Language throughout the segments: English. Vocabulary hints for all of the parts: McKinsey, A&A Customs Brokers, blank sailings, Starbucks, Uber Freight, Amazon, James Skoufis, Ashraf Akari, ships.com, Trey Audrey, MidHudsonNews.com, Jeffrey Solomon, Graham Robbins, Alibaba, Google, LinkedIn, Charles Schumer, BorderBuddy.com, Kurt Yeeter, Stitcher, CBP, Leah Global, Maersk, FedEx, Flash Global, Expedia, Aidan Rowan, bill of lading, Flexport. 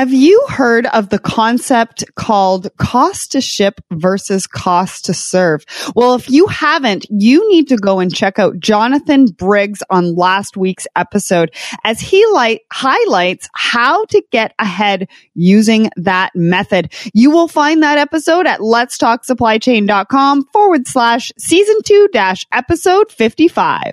Have you heard of the concept called cost to ship versus cost to serve? Well, if you haven't, you need to go and check out Jonathan Briggs on last week's episode as he highlights how to get ahead using that method. You will find that episode at letstalksupplychain.com/season2-episode 55.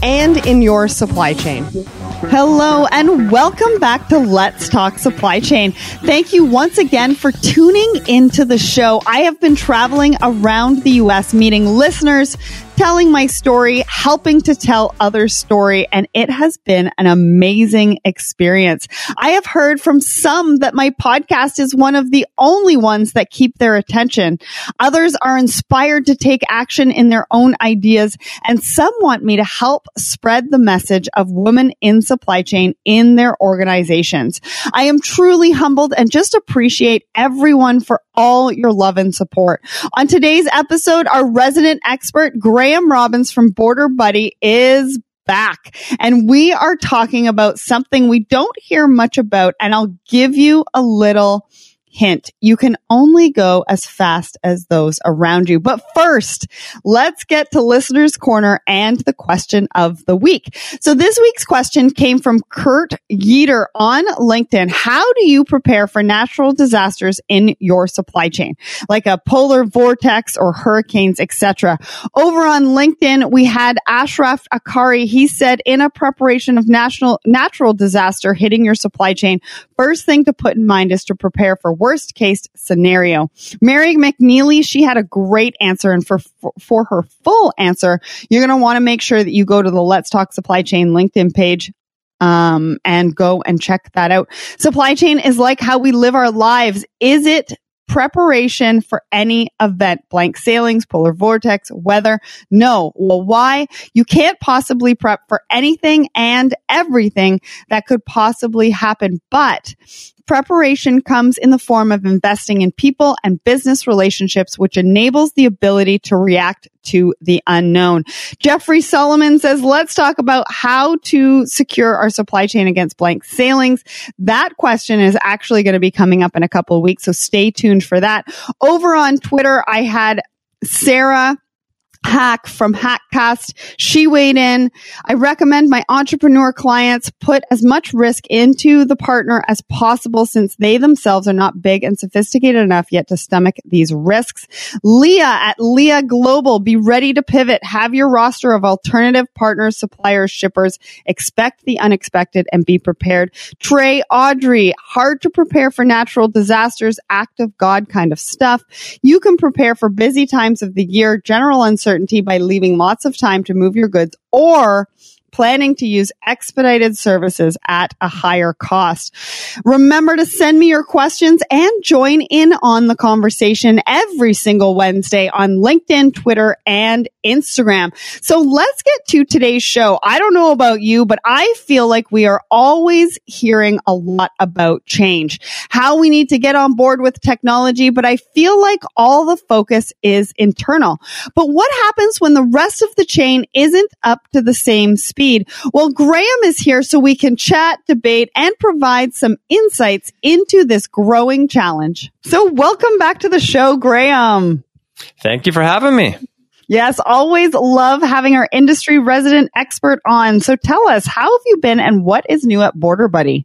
and in your supply chain. Hello and welcome back to Let's Talk Supply Chain. Thank you once again for tuning into the show. I have been traveling around the U.S. meeting listeners, telling my story, helping to tell others' story, and it has been an amazing experience. I have heard from some that my podcast is one of the only ones that keep their attention. Others are inspired to take action in their own ideas, and some want me to help spread the message of women in supply chain in their organizations. I am truly humbled and just appreciate everyone for all your love and support. On today's episode, our resident expert, Graham Robbins from Border Buddy, is back. And we are talking about something we don't hear much about, and I'll give you a little hint. You can only go as fast as those around you. But first, let's get to Listener's Corner and the question of the week. So this week's question came from Kurt Yeeter on LinkedIn. How do you prepare for natural disasters in your supply chain, like a polar vortex or hurricanes, etc.? Over on LinkedIn, we had Ashraf Akari. He said, in a preparation of natural disaster hitting your supply chain, first thing to put in mind is to prepare for worst case scenario. Mary McNeely, she had a great answer. And for her full answer, you're going to want to make sure that you go to the Let's Talk Supply Chain LinkedIn page and go and check that out. Supply chain is like how we live our lives. Is it preparation for any event, blank sailings, polar vortex, weather? No. Well, why? You can't possibly prep for anything and everything that could possibly happen. But preparation comes in the form of investing in people and business relationships, which enables the ability to react to the unknown. Jeffrey Solomon says, let's talk about how to secure our supply chain against blank sailings. That question is actually going to be coming up in a couple of weeks, so stay tuned for that. Over on Twitter, I had Sarah Hack from HackCast. She weighed in. I recommend my entrepreneur clients put as much risk into the partner as possible, since they themselves are not big and sophisticated enough yet to stomach these risks. Leah at Leah Global, be ready to pivot. Have your roster of alternative partners, suppliers, shippers. Expect the unexpected and be prepared. Trey Audrey, hard to prepare for natural disasters, act of God kind of stuff. You can prepare for busy times of the year, general uncertainty, by leaving lots of time to move your goods, or planning to use expedited services at a higher cost. Remember to send me your questions and join in on the conversation every single Wednesday on LinkedIn, Twitter, and Instagram. So let's get to today's show. I don't know about you, but I feel like we are always hearing a lot about change, how we need to get on board with technology, but I feel like all the focus is internal. But what happens when the rest of the chain isn't up to the same speed? Well, Graham is here so we can chat, debate, and provide some insights into this growing challenge. So welcome back to the show, Graham. Thank you for having me. Yes, always love having our industry resident expert on. So tell us, how have you been and what is new at Border Buddy?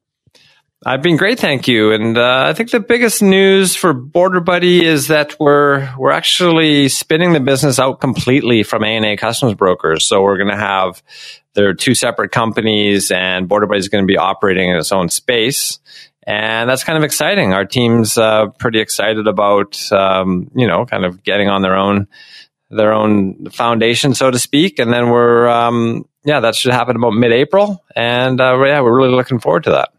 I've been great, thank you. And I think the biggest news for Border Buddy is that we're actually spinning the business out completely from A&A Customs Brokers. So we're going to have they're two separate companies, and Border Buddy is going to be operating in its own space. And that's kind of exciting. Our team's pretty excited about, kind of getting on their own foundation, so to speak. And then we're, that should happen about mid-April. And we're really looking forward to that.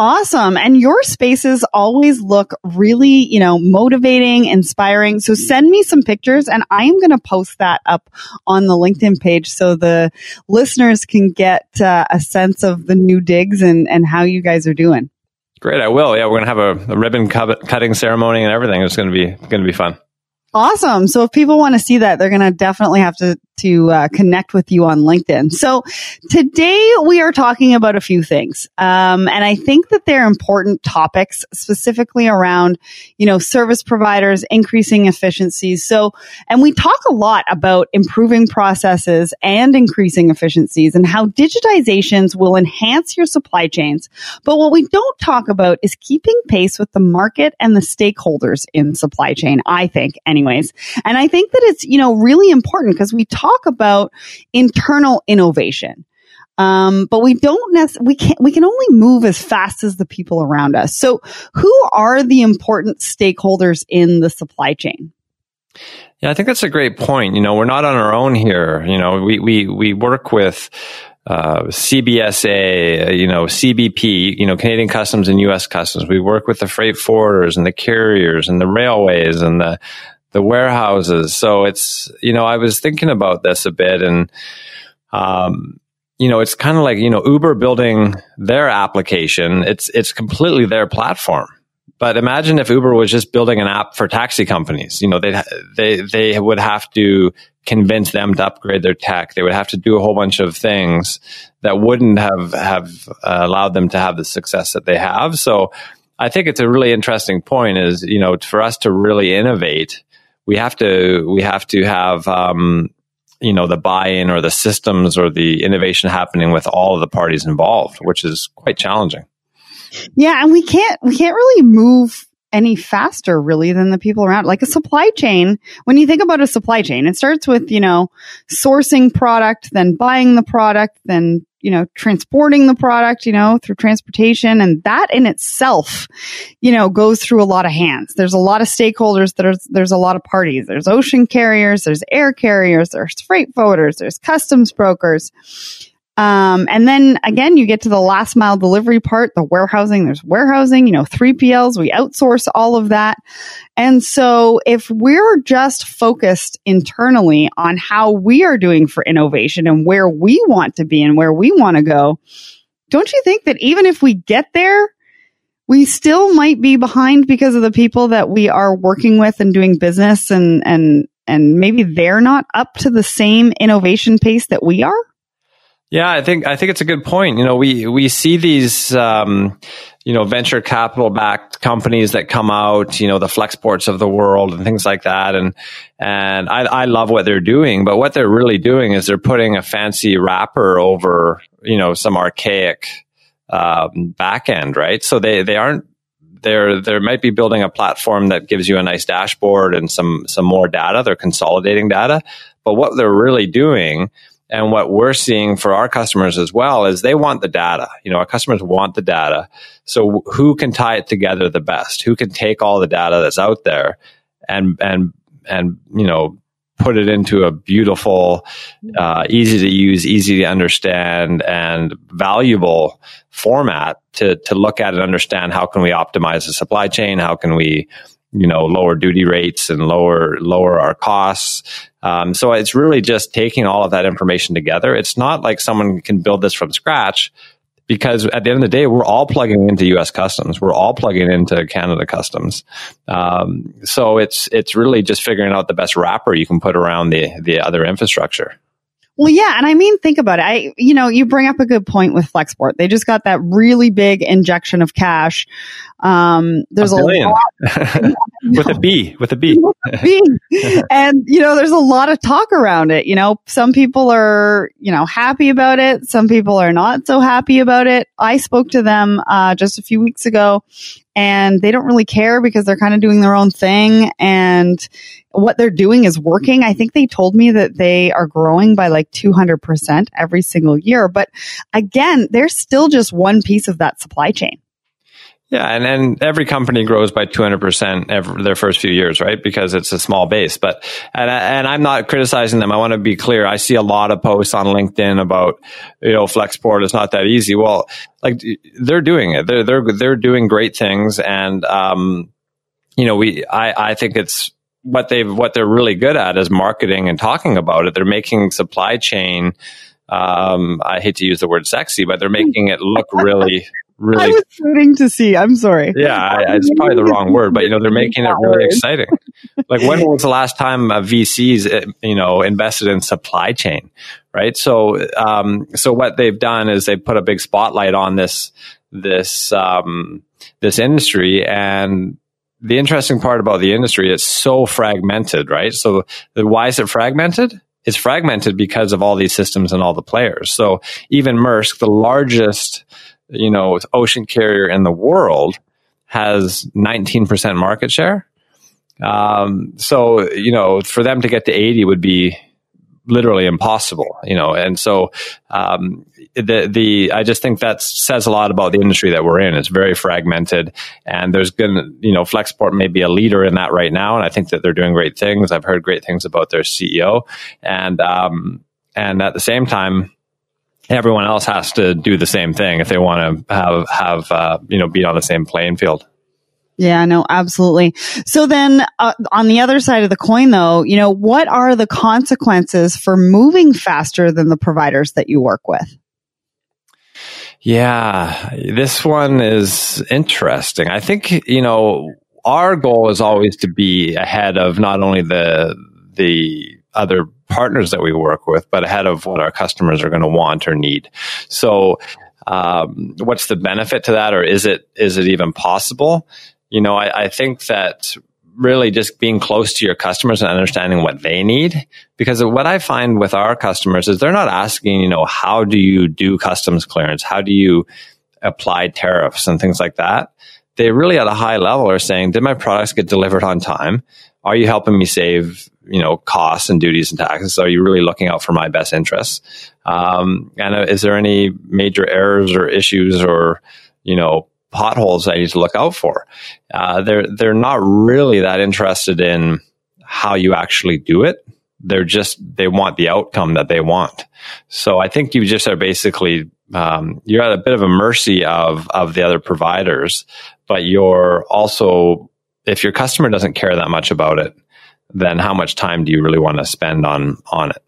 Awesome. And your spaces always look really, motivating, inspiring. So send me some pictures and I am going to post that up on the LinkedIn page so the listeners can get a sense of the new digs and how you guys are doing. Great. I will. Yeah, we're going to have a ribbon cutting ceremony and everything. It's going to be fun. Awesome. So if people want to see that, they're going to definitely have to connect with you on LinkedIn. So today we are talking about a few things. And I think that they're important topics specifically around, service providers, increasing efficiencies. So, and we talk a lot about improving processes and increasing efficiencies and how digitizations will enhance your supply chains. But what we don't talk about is keeping pace with the market and the stakeholders in supply chain, I think, anyways. And I think that it's, really important because we talk about internal innovation. But we can only move as fast as the people around us. So who are the important stakeholders in the supply chain? Yeah, I think that's a great point. We're not on our own here. We work with CBSA, CBP, Canadian Customs and U.S. Customs. We work with the freight forwarders and the carriers and the railways and the warehouses. So it's, I was thinking about this a bit and, it's kind of like, Uber building their application. It's completely their platform. But imagine if Uber was just building an app for taxi companies. They would have to convince them to upgrade their tech. They would have to do a whole bunch of things that wouldn't have allowed them to have the success that they have. So I think it's a really interesting point is, for us to really innovate, we have to have, the buy-in or the systems or the innovation happening with all of the parties involved, which is quite challenging. Yeah, and we can't really move any faster really than the people around. Like a supply chain, when you think about a supply chain, it starts with, sourcing product, then buying the product, then, transporting the product, through transportation. And that in itself, goes through a lot of hands. There's a lot of stakeholders. There's a lot of parties. There's ocean carriers, there's air carriers, there's freight forwarders, there's customs brokers. And then again, you get to the last mile delivery part, the warehousing, there's warehousing, 3PLs, we outsource all of that. And so if we're just focused internally on how we are doing for innovation and where we want to be and where we want to go, don't you think that even if we get there, we still might be behind because of the people that we are working with and doing business and maybe they're not up to the same innovation pace that we are? Yeah, I think it's a good point. We see these, venture capital backed companies that come out, the Flexports of the world and things like that. And I love what they're doing, but what they're really doing is they're putting a fancy wrapper over, some archaic, back end, right? So they aren't, they might be building a platform that gives you a nice dashboard and some more data. They're consolidating data, but what they're really doing and what we're seeing for our customers as well is they want the data. Our customers want the data. So who can tie it together the best? Who can take all the data that's out there and put it into a beautiful, easy to use, easy to understand and valuable format to look at and understand how can we optimize the supply chain? How can we lower duty rates and lower our costs. So it's really just taking all of that information together. It's not like someone can build this from scratch because at the end of the day, we're all plugging into U.S. Customs. We're all plugging into Canada Customs. So it's really just figuring out the best wrapper you can put around the other infrastructure. Well, yeah. And I mean, think about it. You bring up a good point with Flexport. They just got that really big injection of cash. There's a lot with a B. And, there's a lot of talk around it. Some people are, happy about it. Some people are not so happy about it. I spoke to them, just a few weeks ago. And they don't really care because they're kind of doing their own thing. And what they're doing is working. I think they told me that they are growing by like 200% every single year. But again, they're still just one piece of that supply chain. Yeah, and every company grows by 200% their first few years, right? Because it's a small base. But and I'm not criticizing them. I want to be clear. I see a lot of posts on LinkedIn about, you know, Flexport is not that easy. Well, like they're doing it. They're doing great things, and you know, I think it's what they're really good at is marketing and talking about it. They're making supply chain. I hate to use the word sexy, but they're making it look really. Really, I was waiting to see. I'm sorry. Yeah, it's probably the wrong word, but you know they're making it really exciting. Like when was the last time a VCs invested in supply chain, right? So, so what they've done is they put a big spotlight on this industry, and the interesting part about the industry, it's so fragmented, right? So, why is it fragmented? It's fragmented because of all these systems and all the players. So, even Maersk, the largest ocean carrier in the world, has 19% market share. So, for them to get to 80 would be literally impossible, and so I just think that says a lot about the industry that we're in. It's very fragmented, and there's going to, Flexport may be a leader in that right now. And I think that they're doing great things. I've heard great things about their CEO, and at the same time, everyone else has to do the same thing if they want to have be on the same playing field. Yeah, no, absolutely. So then on the other side of the coin, though, what are the consequences for moving faster than the providers that you work with? Yeah, this one is interesting. I think, our goal is always to be ahead of not only the other partners that we work with, but ahead of what our customers are going to want or need. So, what's the benefit to that, or is it even possible? I think that really just being close to your customers and understanding what they need, because what I find with our customers is they're not asking, how do you do customs clearance? How do you apply tariffs and things like that? They really at a high level are saying, did my products get delivered on time? Are you helping me save, costs and duties and taxes? Are you really looking out for my best interests? And is there any major errors or issues or, potholes I need to look out for? They're not really that interested in how you actually do it. They're just, they want the outcome that they want. So I think you just are basically, you're at a bit of a mercy of the other providers, but you're also, if your customer doesn't care that much about it, then how much time do you really want to spend on it?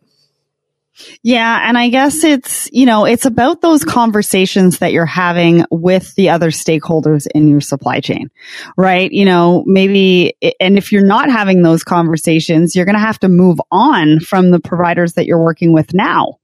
Yeah. And I guess it's, it's about those conversations that you're having with the other stakeholders in your supply chain, right? Maybe, and if you're not having those conversations, you're going to have to move on from the providers that you're working with now,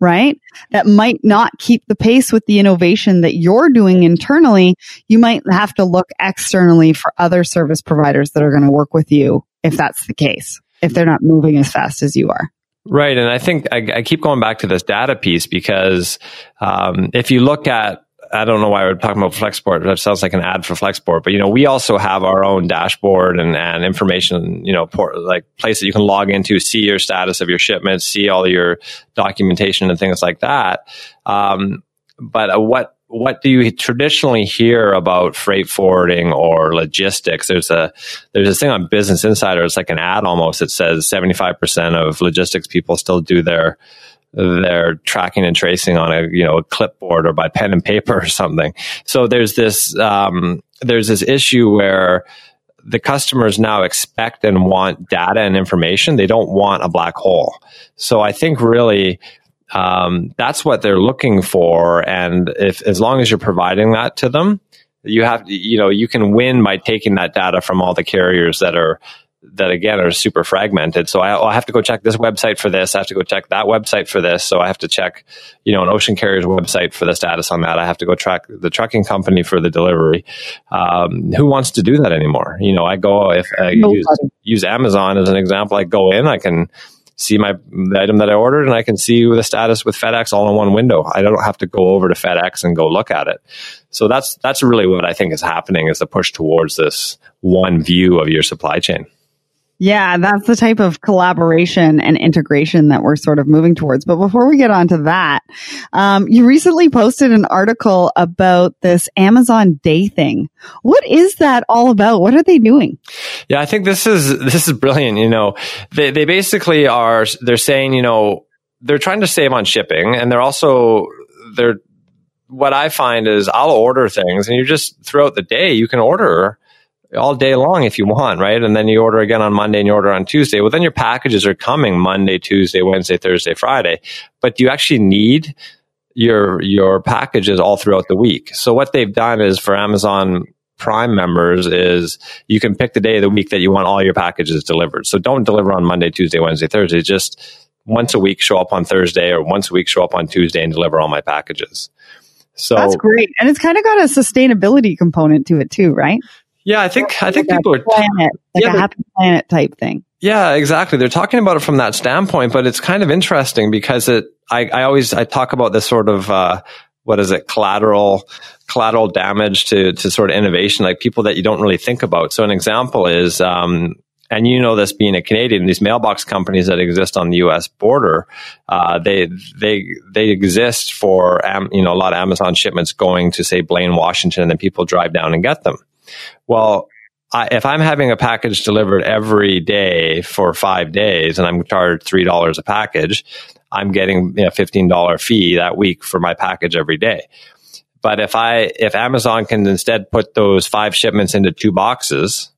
right? That might not keep the pace with the innovation that you're doing internally. You might have to look externally for other service providers that are going to work with you if that's the case, if they're not moving as fast as you are. Right. And I think I keep going back to this data piece because if you look at, I don't know why we're talking about Flexport. That sounds like an ad for Flexport, but we also have our own dashboard and information, place that you can log into, see your status of your shipments, see all your documentation and things like that. But what do you traditionally hear about freight forwarding or logistics? There's a thing on Business Insider. It's like an ad almost that says 75% of logistics people still do their tracking and tracing on a clipboard or by pen and paper or something. So there's this issue where the customers now expect and want data and information. They don't want a black hole. So I think really that's what they're looking for. And if as long as you're providing that to them, you have you can win by taking that data from all the carriers that again are super fragmented. So I have to go check this website for this. I have to go check that website for this. So I have to check, an ocean carrier's website for the status on that. I have to go track the trucking company for the delivery. Who wants to do that anymore? I go, if I use Amazon as an example, I go in, I can see the item that I ordered, and I can see the status with FedEx all in one window. I don't have to go over to FedEx and go look at it. So that's really what I think is happening is the push towards this one view of your supply chain. Yeah, that's the type of collaboration and integration that we're sort of moving towards. But before we get on to that, you recently posted an article about this Amazon Day thing. What is that all about? What are they doing? Yeah, I think this is brilliant. You know, they basically are, they're saying, you know, they're trying to save on shipping, and they're also, they're, what I find is I'll order things, and you just throughout the day, you can order all day long if you want, right? And then you order again on Monday and you order on Tuesday. Well, then your packages are coming Monday, Tuesday, Wednesday, Thursday, Friday. But you actually need your packages all throughout the week. So what they've done is for Amazon Prime members is you can pick the day of the week that you want all your packages delivered. So don't deliver on Monday, Tuesday, Wednesday, Thursday. Just once a week show up on Thursday or once a week show up on Tuesday and deliver all my packages. So that's great. And it's kind of got a sustainability component to it too, right? Yeah, I think people are a happy planet type thing. Yeah, exactly. They're talking about it from that standpoint, but it's kind of interesting because I talk about this sort of collateral damage to sort of innovation, like people that you don't really think about. So an example is and you know this being a Canadian, these mailbox companies that exist on the U.S. border, they exist for a lot of Amazon shipments going to say Blaine, Washington, and then people drive down and get them. Well, if I'm having a package delivered every day for 5 days and I'm charged $3 a package, I'm getting a $15 fee that week for my package every day. But if Amazon can instead put those 5 shipments into 2 boxes,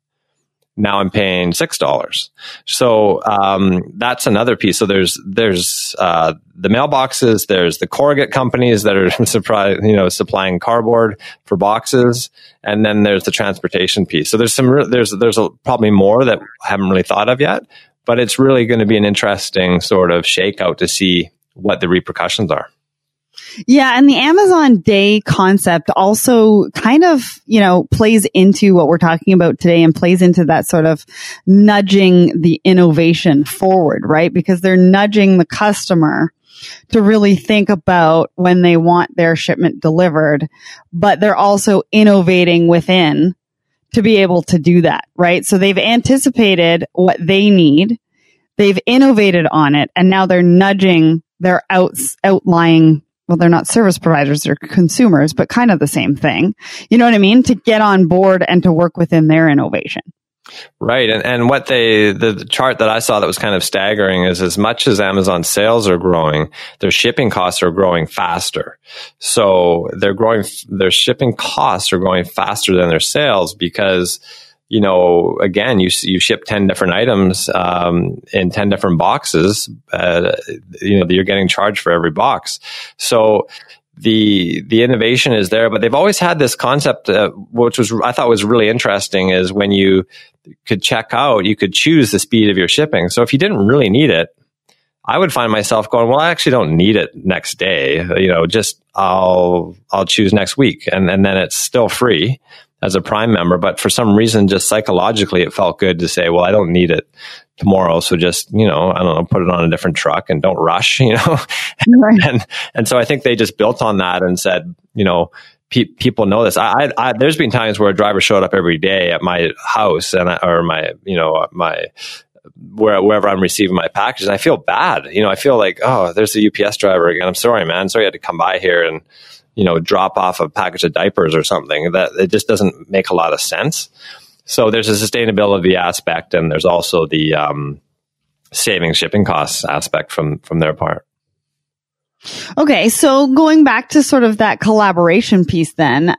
now I'm paying $6. So that's another piece. So there's the mailboxes, there's the corrugate companies that are supplying cardboard for boxes, and then there's the transportation piece. So there's probably more that I haven't really thought of yet, but it's really going to be an interesting sort of shakeout to see what the repercussions are. Yeah, and the Amazon Day concept also kind of, plays into what we're talking about today and plays into that sort of nudging the innovation forward, right? Because they're nudging the customer to really think about when they want their shipment delivered, but they're also innovating within to be able to do that, right? So they've anticipated what they need, they've innovated on it, and now they're nudging their outlying. Well, they're not service providers, they're consumers, but kind of the same thing. You know what I mean? To get on board and to work within their innovation. Right. And what the chart that I saw that was kind of staggering is as much as Amazon sales are growing, their shipping costs are growing faster. So their shipping costs are growing faster than their sales because, again, you ship 10 different items in 10 different boxes. You're getting charged for every box. So the innovation is there, but they've always had this concept, which I thought was really interesting, is when you could check out, you could choose the speed of your shipping. So if you didn't really need it, I would find myself going, well, I actually don't need it next day. Just I'll choose next week, and then it's still free as a Prime member, but for some reason, just psychologically, it felt good to say, well, I don't need it tomorrow. So just, put it on a different truck and don't rush, Right. And so I think they just built on that and said, people know this. I there's been times where a driver showed up every day at my house wherever I'm receiving my packages, and I feel bad. I feel like, oh, there's the UPS driver again. I'm sorry, man. So you had to come by here and, drop off a package of diapers or something. That it just doesn't make a lot of sense. So there's a sustainability aspect, and there's also the saving shipping costs aspect from their part. Okay, so going back to sort of that collaboration piece then,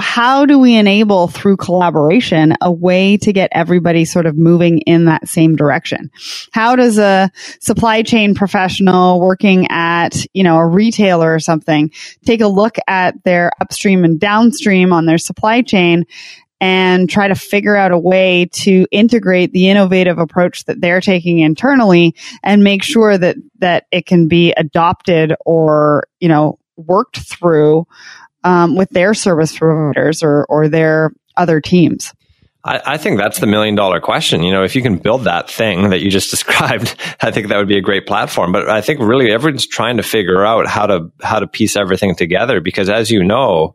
how do we enable through collaboration a way to get everybody sort of moving in that same direction? How does a supply chain professional working at, a retailer or something take a look at their upstream and downstream on their supply chain and try to figure out a way to integrate the innovative approach that they're taking internally and make sure that it can be adopted or, worked through with their service providers or their other teams? I think that's the $1 million question. If you can build that thing that you just described, I think that would be a great platform. But I think really everyone's trying to figure out how to piece everything together, because as you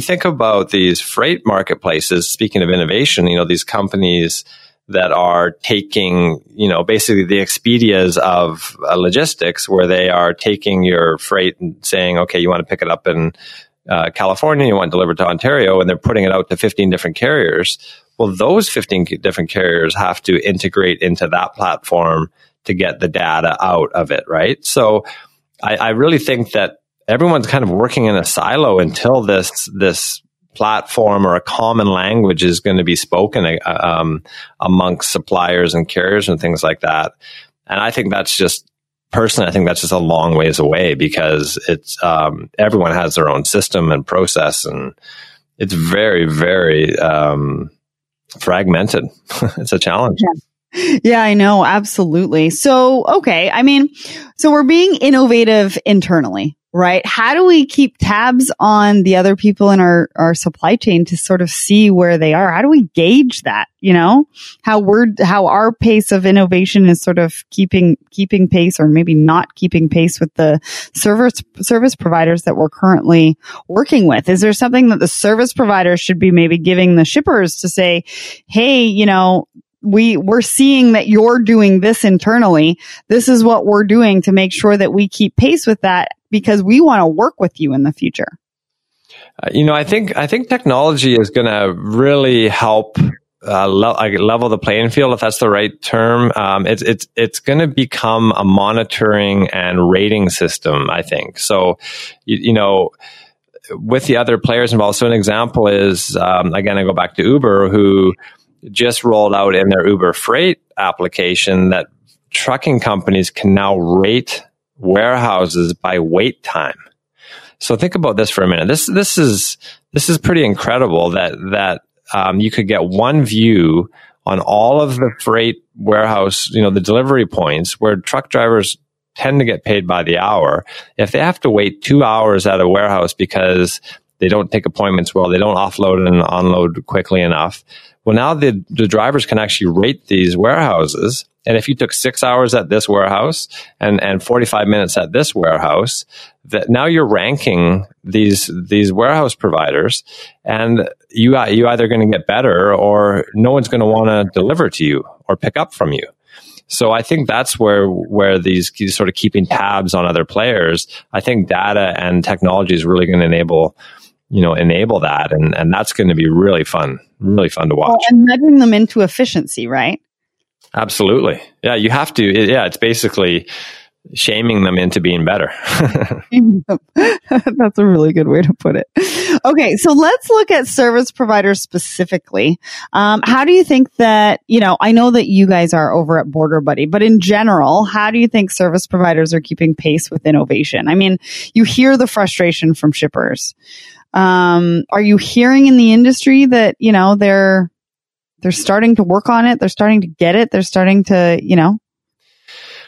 think about these freight marketplaces, speaking of innovation, these companies that are taking, you know, basically the Expedias of logistics, where they are taking your freight and saying, okay, you want to pick it up in California, you want to deliver it to Ontario, and they're putting it out to 15 different carriers. Well, those 15 different carriers have to integrate into that platform to get the data out of it, right? So I really think that everyone's kind of working in a silo until this platform or a common language is going to be spoken amongst suppliers and carriers and things like that. And I think that's just, personally, I think that's just a long ways away, because it's everyone has their own system and process, and it's very, very fragmented. It's a challenge. Yeah. Yeah, I know. Absolutely. So, okay. I mean, so we're being innovative internally, right? How do we keep tabs on the other people in our supply chain to sort of see where they are? How do we gauge that? You know, how our pace of innovation is sort of keeping pace, or maybe not keeping pace, with the service providers that we're currently working with. Is there something that the service provider should be maybe giving the shippers to say, hey, you know, we're seeing that you're doing this internally. This is what we're doing to make sure that we keep pace with that, because we want to work with you in the future. You know, I think technology is going to really help level the playing field, if that's the right term. It's going to become a monitoring and rating system, I think. So, you know, with the other players involved. So an example is, again, I go back to Uber, who just rolled out in their Uber Freight application that trucking companies can now rate warehouses by wait time. So think about this for a minute. This is pretty incredible that you could get one view on all of the freight warehouse, you know, the delivery points, where truck drivers tend to get paid by the hour. If they have to wait 2 hours at a warehouse because they don't take appointments well, they don't offload and unload quickly enough, well, now the drivers can actually rate these warehouses. And if you took 6 hours at this warehouse and 45 minutes at this warehouse, that now you're ranking these warehouse providers, and you either going to get better, or no one's going to want to deliver to you or pick up from you. So I think that's where these sort of keeping tabs on other players, I think data and technology is really going to enable that. And that's going to be really fun to watch. Well, and nudging them into efficiency, right? Absolutely. Yeah, you have to. It's basically shaming them into being better. That's a really good way to put it. Okay, so let's look at service providers specifically. How do you think that, you know, I know that you guys are over at Border Buddy, but in general, how do you think service providers are keeping pace with innovation? I mean, you hear the frustration from shippers. Are you hearing in the industry that, you know, they're starting to work on it, they're starting to get it, they're starting to, you know?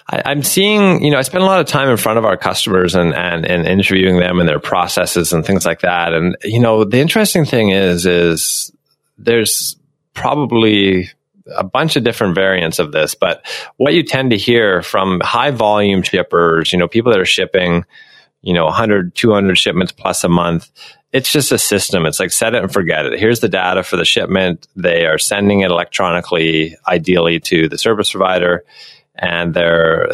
I'm seeing, you know, I spend a lot of time in front of our customers and interviewing them and their processes and things like that. And, you know, the interesting thing is there's probably a bunch of different variants of this, but what you tend to hear from high volume shippers, you know, people that are shipping, you know, 100, 200 shipments plus a month, it's just a system. It's like set it and forget it. Here's the data for the shipment. They are sending it electronically, ideally to the service provider, and they're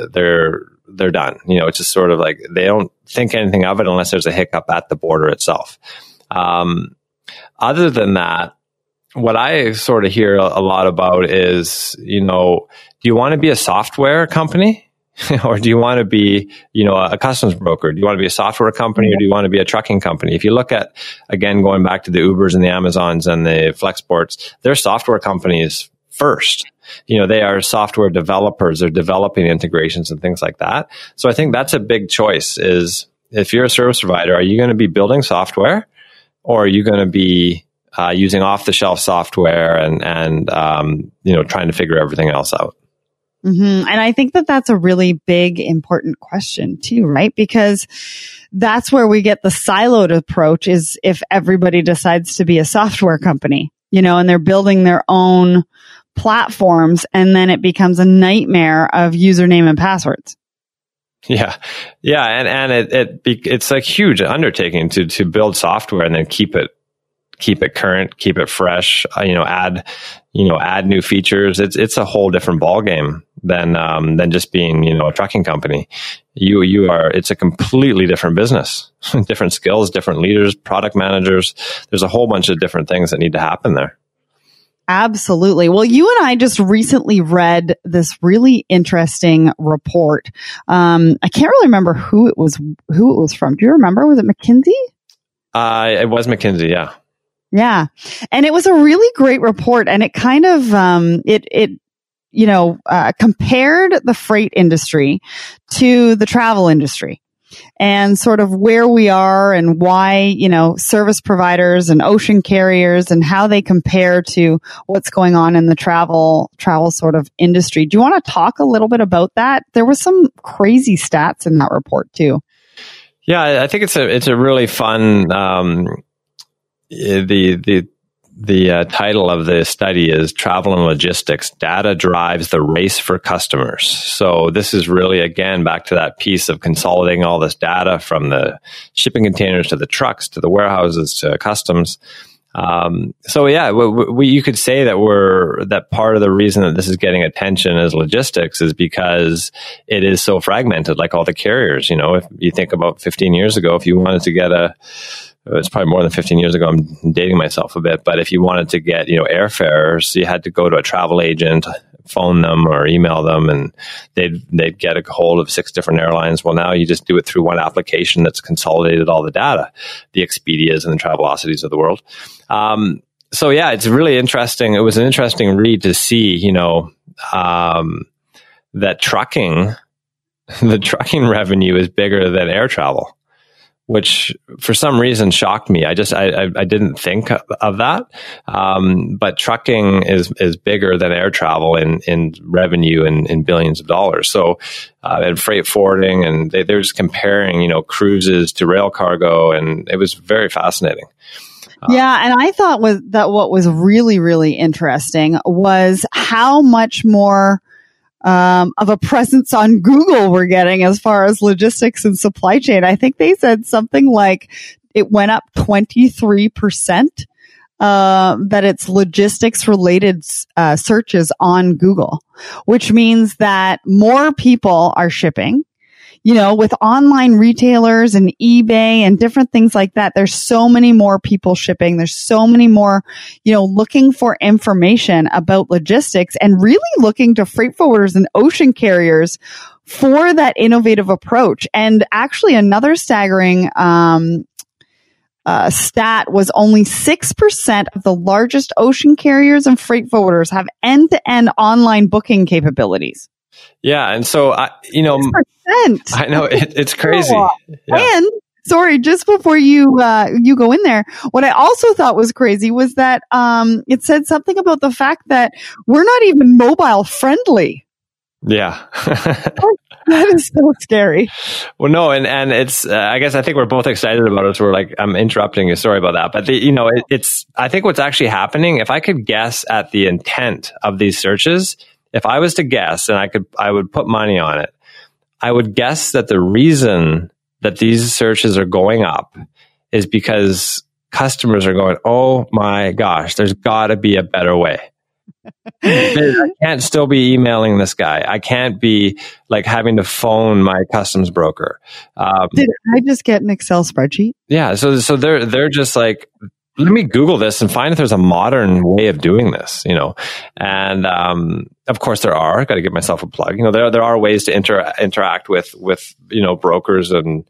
done. You know, it's just sort of like they don't think anything of it unless there's a hiccup at the border itself. Other than that, what I sort of hear a lot about is, you know, do you want to be a software company? Or do you want to be, you know, a customs broker? Do you want to be a software company, or do you want to be a trucking company? If you look at, again, going back to the Ubers and the Amazons and the Flexports, they're software companies first. You know, they are software developers. They're developing integrations and things like that. So I think that's a big choice, is if you're a service provider, are you going to be building software, or are you going to be using off-the-shelf software and you know, trying to figure everything else out? Mm-hmm. And I think that that's a really big, important question too, right? Because that's where we get the siloed approach, is if everybody decides to be a software company, you know, and they're building their own platforms, and then it becomes a nightmare of username and passwords. Yeah. Yeah. And it's a huge undertaking to build software and then keep it keep it current, keep it fresh, add new features. It's a whole different ballgame than just being, a trucking company. It's a completely different business, different skills, different leaders, product managers. There's a whole bunch of different things that need to happen there. Absolutely. Well, you and I just recently read this really interesting report. I can't really remember who it was from. Do you remember? Was it McKinsey? It was McKinsey, yeah. Yeah. And it was a really great report, and it kind of compared the freight industry to the travel industry, and sort of where we are and why, service providers and ocean carriers and how they compare to what's going on in the travel sort of industry. Do you want to talk a little bit about that? There were some crazy stats in that report too. Yeah, I think it's a really fun, the title of the study is Travel and Logistics, Data Drives the Race for Customers. So this is really, again, back to that piece of consolidating all this data from the shipping containers to the trucks, to the warehouses, to customs. You could say that that part of the reason that this is getting attention as logistics is because it is so fragmented, like all the carriers. If you think about 15 years ago, if you wanted to get it's probably more than 15 years ago, I'm dating myself a bit, but if you wanted to get, airfares, you had to go to a travel agent, phone them or email them, and they'd get a hold of 6 different airlines. Well, now you just do it through one application that's consolidated all the data, the Expedias and the Travelocities of the world. It's really interesting. It was an interesting read to see, that the trucking revenue is bigger than air travel, which for some reason shocked me. I didn't think of that. But trucking is bigger than air travel in revenue and in billions of dollars. So, and freight forwarding, and they're just comparing, cruises to rail cargo. And it was very fascinating. Yeah, and I thought what was really, really interesting was how much more of a presence on Google we're getting as far as logistics and supply chain. I think they said something like it went up 23%, that it's logistics related searches on Google, which means that more people are shipping. With online retailers and eBay and different things like that, there's so many more people shipping. There's so many more, looking for information about logistics and really looking to freight forwarders and ocean carriers for that innovative approach. And actually another staggering, stat was only 6% of the largest ocean carriers and freight forwarders have end-to-end online booking capabilities. Yeah, and so I know it's crazy. Yeah. And sorry, just before you go in there, what I also thought was crazy was that it said something about the fact that we're not even mobile friendly. Yeah. That is so scary. Well, no, and it's, I think we're both excited about it. So we're like, I'm interrupting you. Sorry about that. But I think what's actually happening, if I could guess at the intent of these searches, if I was to guess, and I would put money on it, I would guess that the reason that these searches are going up is because customers are going, oh my gosh, there's got to be a better way. I can't still be emailing this guy. I can't be like having to phone my customs broker. Did I just get an Excel spreadsheet? Yeah. So they're just like, let me Google this and find if there's a modern way of doing this, and, of course there are. I've got to give myself a plug. There are ways to interact with, brokers and,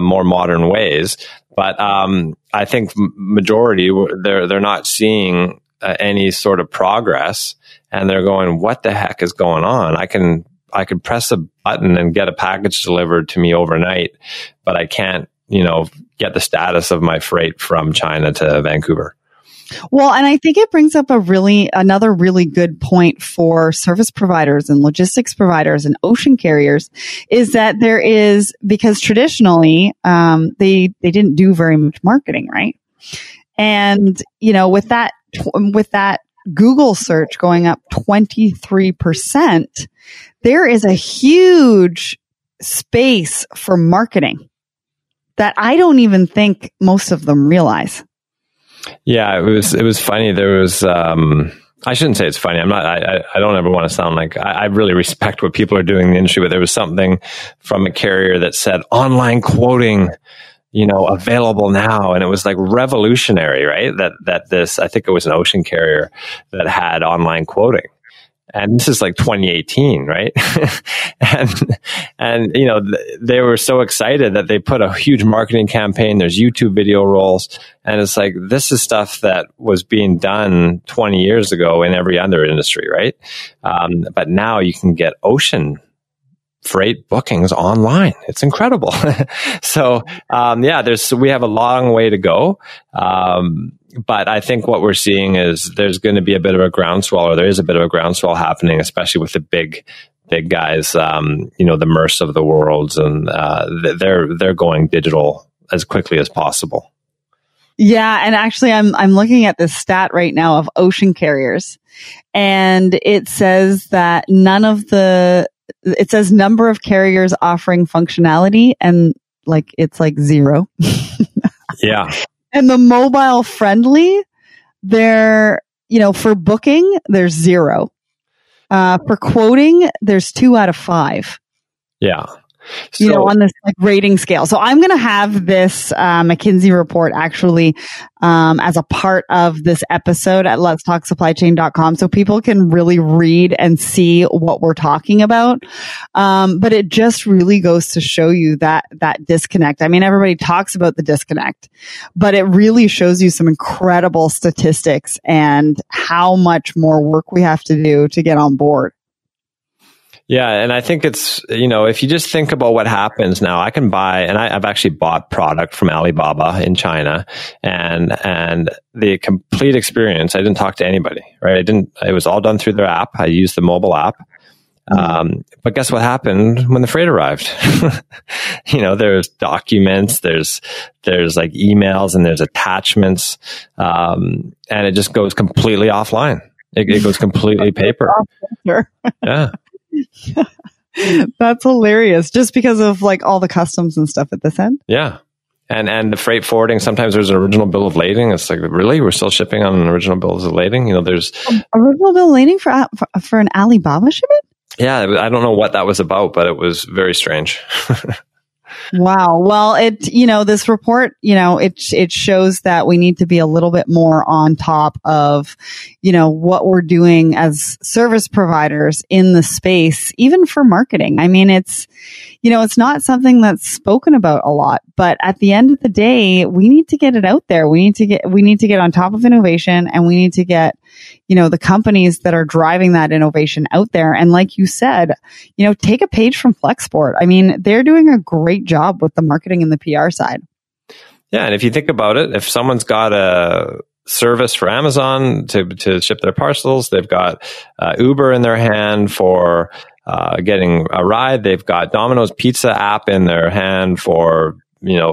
more modern ways. But, I think majority, they're not seeing any sort of progress, and they're going, what the heck is going on? I can press a button and get a package delivered to me overnight, but I can't, get the status of my freight from China to Vancouver. Well, and I think it brings up another really good point for service providers and logistics providers and ocean carriers, is that because traditionally, they didn't do very much marketing, right? And, with that Google search going up 23%, there is a huge space for marketing that I don't even think most of them realize. Yeah, it was funny. There was I shouldn't say it's funny. I'm not. I don't ever want to sound like I really respect what people are doing in the industry, but there was something from a carrier that said online quoting, available now, and it was like revolutionary, right? That this, I think it was an ocean carrier that had online quoting. And this is like 2018, right? and they were so excited that they put a huge marketing campaign. There's YouTube video rolls. And it's like, this is stuff that was being done 20 years ago in every other industry, right? But now you can get ocean freight bookings online. It's incredible. So, we have a long way to go. But I think what we're seeing is there's going to be a bit of a groundswell, or there is a bit of a groundswell happening, especially with the big guys, the Maersk of the world, and they're going digital as quickly as possible. Yeah, and actually I'm looking at this stat right now of ocean carriers, and it says that it says number of carriers offering functionality, and it's like zero. Yeah. And the mobile friendly, they're, for booking, there's zero. For quoting, there's 2 out of 5. Yeah. So, on this rating scale. So I'm going to have this McKinsey report actually as a part of this episode at letstalksupplychain.com, so people can really read and see what we're talking about. But it just really goes to show you that disconnect. I mean, everybody talks about the disconnect, but it really shows you some incredible statistics and how much more work we have to do to get on board. Yeah, and I think it's, if you just think about what happens now, I can buy, and I've actually bought product from Alibaba in China, and the complete experience, I didn't talk to anybody, right? It was all done through their app. I used the mobile app. But guess what happened when the freight arrived? There's documents, there's like emails, and there's attachments, and it just goes completely offline. It goes completely paper. Yeah. That's hilarious, just because of all the customs and stuff at this end. Yeah. And the freight forwarding, sometimes there's an original bill of lading. It's like, really? We're still shipping on an original bill of lading? There's original bill of lading for an Alibaba shipment? Yeah. I don't know what that was about, but it was very strange. Wow. Well, this report, it shows that we need to be a little bit more on top of, what we're doing as service providers in the space, even for marketing. I mean, it's, it's not something that's spoken about a lot, but at the end of the day, we need to get it out there. We need to get on top of innovation, and we need to get, the companies that are driving that innovation out there. And like you said, take a page from Flexport. I mean, they're doing a great job with the marketing and the PR side. Yeah. And if you think about it, if someone's got a service for Amazon to ship their parcels, they've got Uber in their hand for getting a ride. They've got Domino's Pizza app in their hand for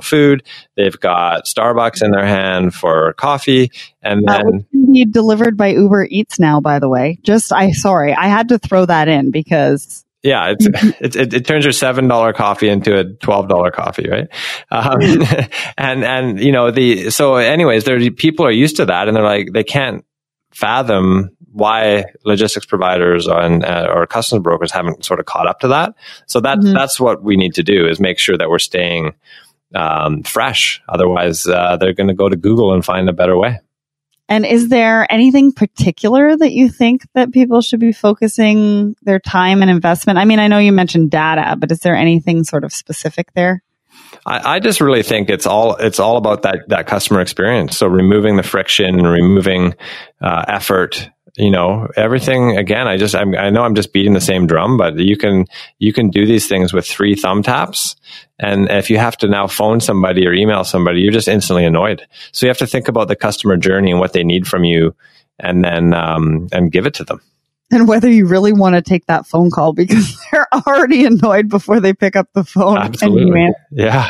food. They've got Starbucks in their hand for coffee, and then be delivered by Uber Eats now, by the way. I had to throw that in because it turns your $7 coffee into a $12 coffee, right? Anyways, people are used to that, and they're like, they can't fathom why logistics providers or customs brokers haven't sort of caught up to that. So that's what we need to do, is make sure that we're staying fresh. Otherwise, they're going to go to Google and find a better way. And is there anything particular that you think that people should be focusing their time and investment? I mean, I know you mentioned data, but is there anything sort of specific there? I just really think it's all about that customer experience. So removing the friction and removing effort. Everything again, I know I'm just beating the same drum, but you can do these things with 3 thumb taps. And if you have to now phone somebody or email somebody, you're just instantly annoyed. So you have to think about the customer journey and what they need from you, and then, and give it to them. And whether you really want to take that phone call, because they're already annoyed before they pick up the phone. Absolutely. Yeah.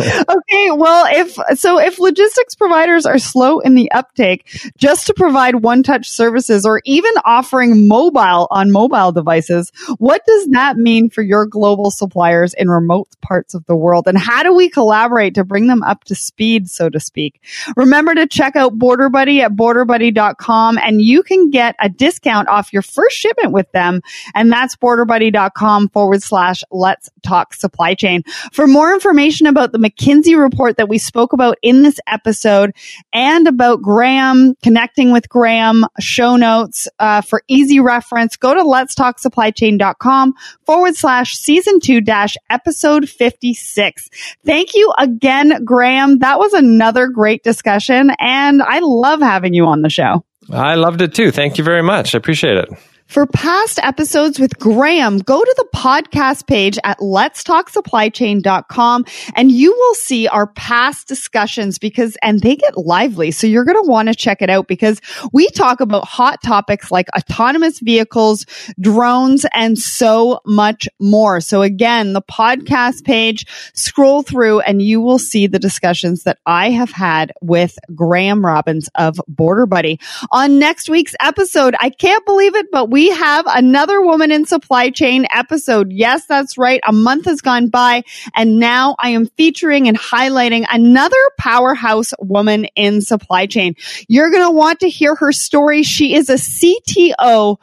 Okay. Well, if logistics providers are slow in the uptake, just to provide one-touch services or even offering mobile devices, what does that mean for your global suppliers in remote parts of the world? And how do we collaborate to bring them up to speed, so to speak? Remember to check out Border Buddy at BorderBuddy.com, and you can get a discount off your first shipment with them. And that's BorderBuddy.com/Let's Talk Supply Chain. For more information about the McKinsey report that we spoke about in this episode and about Graham, connecting with Graham, show notes for easy reference, go to letstalksupplychain.com /season 2-episode 56. Thank you again, Graham. That was another great discussion, and I love having you on the show. I loved it too. Thank you very much. I appreciate it. For past episodes with Graham, go to the podcast page at letstalksupplychain.com, and you will see our past discussions and they get lively. So you're going to want to check it out, because we talk about hot topics like autonomous vehicles, drones, and so much more. So again, the podcast page, scroll through and you will see the discussions that I have had with Graham Robbins of Border Buddy. On next week's episode, I can't believe it, but we have another Woman in Supply Chain episode. Yes, that's right. A month has gone by, and now I am featuring and highlighting another powerhouse woman in supply chain. You're going to want to hear her story. She is a CTO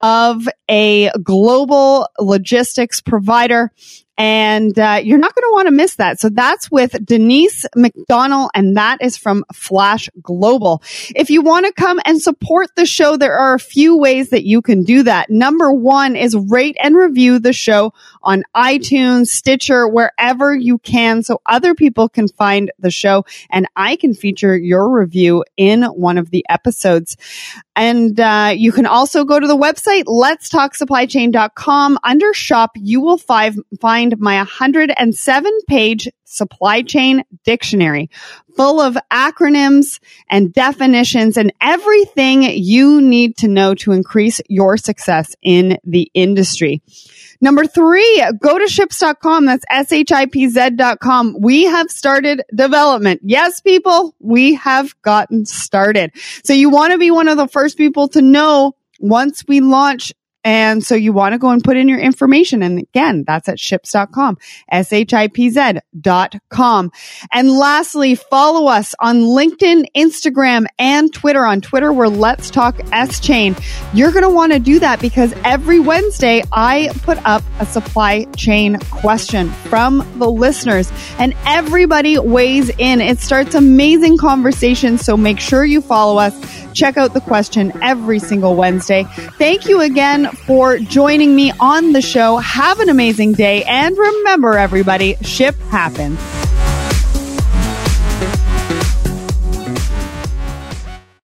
of a global logistics provider, and you're not going to want to miss that. So that's with Denise McDonald, and that is from Flash Global. If you want to come and support the show, there are a few ways that you can do that. Number one is rate and review the show on iTunes, Stitcher, wherever you can, so other people can find the show, and I can feature your review in one of the episodes. And you can also go to the website, letstalksupplychain.com. Under shop, you will find my 107-page supply chain dictionary, full of acronyms and definitions and everything you need to know to increase your success in the industry. Number three, go to ships.com. That's SHIPZ.com. We have started development. Yes, people, we have gotten started. So you want to be one of the first people to know once we launch. And so you want to go and put in your information. And again, that's at ships.com, SHIPZ.com. And lastly, follow us on LinkedIn, Instagram, and Twitter. On Twitter, we're Let's Talk S Chain. You're going to want to do that, because every Wednesday I put up a supply chain question from the listeners, and everybody weighs in. It starts amazing conversations. So make sure you follow us. Check out the question every single Wednesday. Thank you again for joining me on the show. Have an amazing day. And remember, everybody, ship happens.